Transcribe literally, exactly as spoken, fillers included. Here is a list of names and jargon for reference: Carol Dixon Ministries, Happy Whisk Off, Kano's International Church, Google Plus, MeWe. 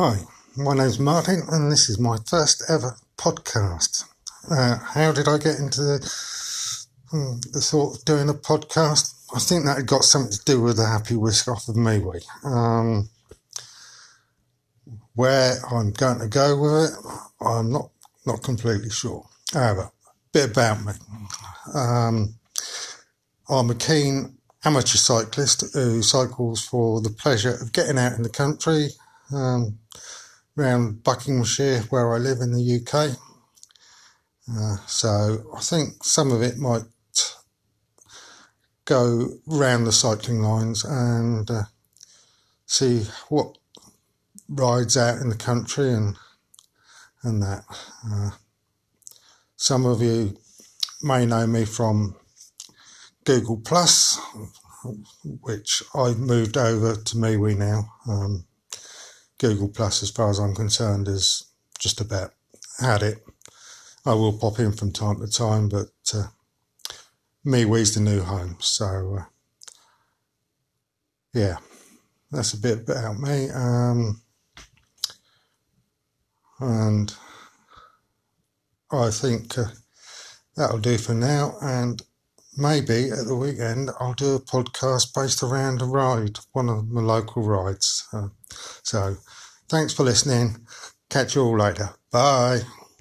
Hi, my name's Martin and this is my first ever podcast. Uh, how did I get into the, um, the thought of doing a podcast? I think that had got something to do with the Happy Whisk Off of MeWe. Um, where I'm going to go with it, I'm not, not completely sure. However, a bit about me. Um, I'm a keen amateur cyclist who cycles for the pleasure of getting out in the country, Um, around Buckinghamshire, where I live in the U K. Uh, so I think some of it might go round the cycling lines and uh, see what rides out in the country and and that. Uh, some of you may know me from Google Plus, which I've moved over to MeWe now. Um, Google Plus, as far as I'm concerned, is just about had it. I will pop in from time to time, but uh, MeWe's the new home. So, uh, yeah, that's a bit about me. Um, and I think uh, that'll do for now. And maybe at the weekend I'll do a podcast based around a ride, one of my local rides. Uh, so thanks for listening. Catch you all later. Bye.